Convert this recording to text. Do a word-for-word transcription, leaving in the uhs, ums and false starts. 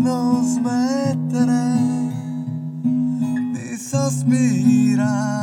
non smettere di sospirare.